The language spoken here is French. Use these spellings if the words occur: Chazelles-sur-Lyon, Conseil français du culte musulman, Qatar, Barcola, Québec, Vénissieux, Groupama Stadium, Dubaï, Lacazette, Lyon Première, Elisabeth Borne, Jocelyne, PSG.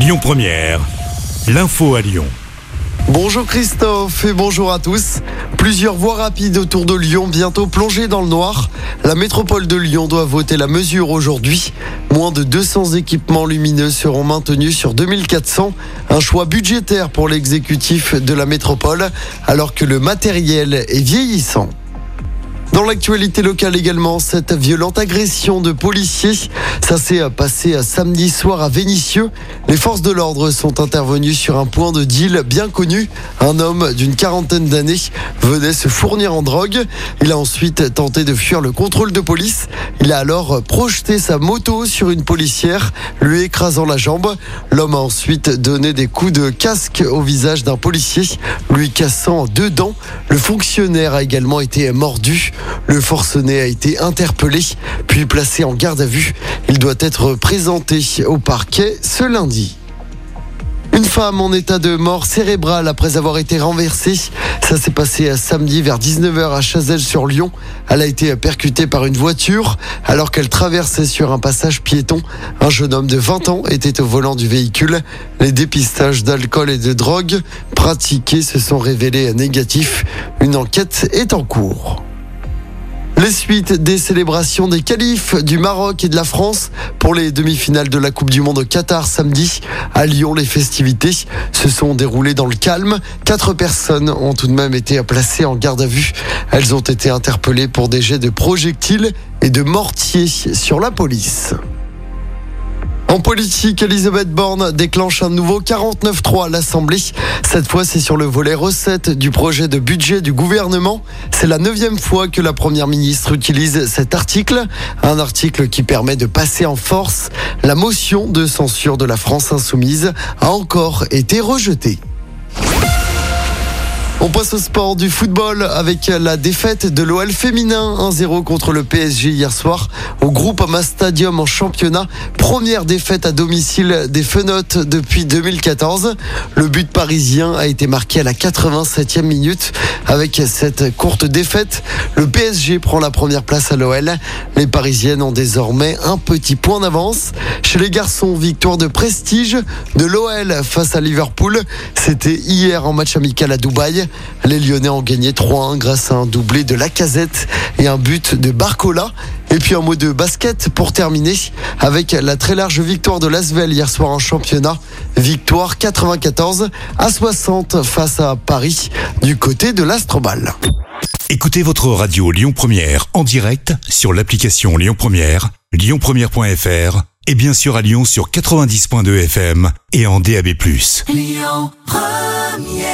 Lyon Première, l'info à Lyon. Bonjour Christophe et bonjour à tous. Plusieurs voies rapides autour de Lyon bientôt plongées dans le noir. La métropole de Lyon doit voter la mesure aujourd'hui. Moins de 200 équipements lumineux seront maintenus sur 2400. Un choix budgétaire pour l'exécutif de la métropole alors que le matériel est vieillissant. Dans l'actualité locale également, cette violente agression de policiers, ça s'est passé samedi soir à Vénissieux. Les forces de l'ordre sont intervenues sur un point de deal bien connu. Un homme d'une quarantaine d'années venait se fournir en drogue. Il a ensuite tenté de fuir le contrôle de police. Il a alors projeté sa moto sur une policière, lui écrasant la jambe. L'homme a ensuite donné des coups de casque au visage d'un policier, lui cassant 2 dents. Le fonctionnaire a également été mordu. Le forcené a été interpellé, puis placé en garde à vue. Il doit être présenté au parquet ce lundi. Une femme en état de mort cérébrale après avoir été renversée. Ça s'est passé samedi vers 19h à Chazelles-sur-Lyon. Elle a été percutée par une voiture alors qu'elle traversait sur un passage piéton. Un jeune homme de 20 ans était au volant du véhicule. Les dépistages d'alcool et de drogue pratiqués se sont révélés négatifs. Une enquête est en cours. Les suites des célébrations des qualifs du Maroc et de la France pour les demi-finales de la Coupe du Monde au Qatar samedi. À Lyon, les festivités se sont déroulées dans le calme. 4 personnes ont tout de même été placées en garde à vue. Elles ont été interpellées pour des jets de projectiles et de mortiers sur la police. En politique, Elisabeth Borne déclenche un nouveau 49.3 à l'Assemblée. Cette fois, c'est sur le volet recettes du projet de budget du gouvernement. C'est la 9e fois que la Première ministre utilise cet article. Un article qui permet de passer en force. La motion de censure de la France insoumise a encore été rejetée. On passe au sport du football avec la défaite de l'OL féminin 1-0 contre le PSG hier soir au Groupama Stadium en championnat. Première défaite à domicile des Fenottes depuis 2014. Le but parisien a été marqué à la 87e minute. Avec cette courte défaite, le PSG prend la première place à l'OL. Les Parisiennes ont désormais un petit point d'avance. Chez les garçons, victoire de prestige de l'OL face à Liverpool. C'était hier en match amical à Dubaï. Les Lyonnais ont gagné 3-1 grâce à un doublé de Lacazette et un but de Barcola. Et puis un mot de basket pour terminer avec la très large victoire de l'ASVEL hier soir en championnat. Victoire 94-60 face à Paris du côté de l'Astrobal. Écoutez votre radio Lyon Première en direct sur l'application Lyon Première, lyonpremière.fr et bien sûr à Lyon sur 90.2 FM et en DAB+. Lyon Première.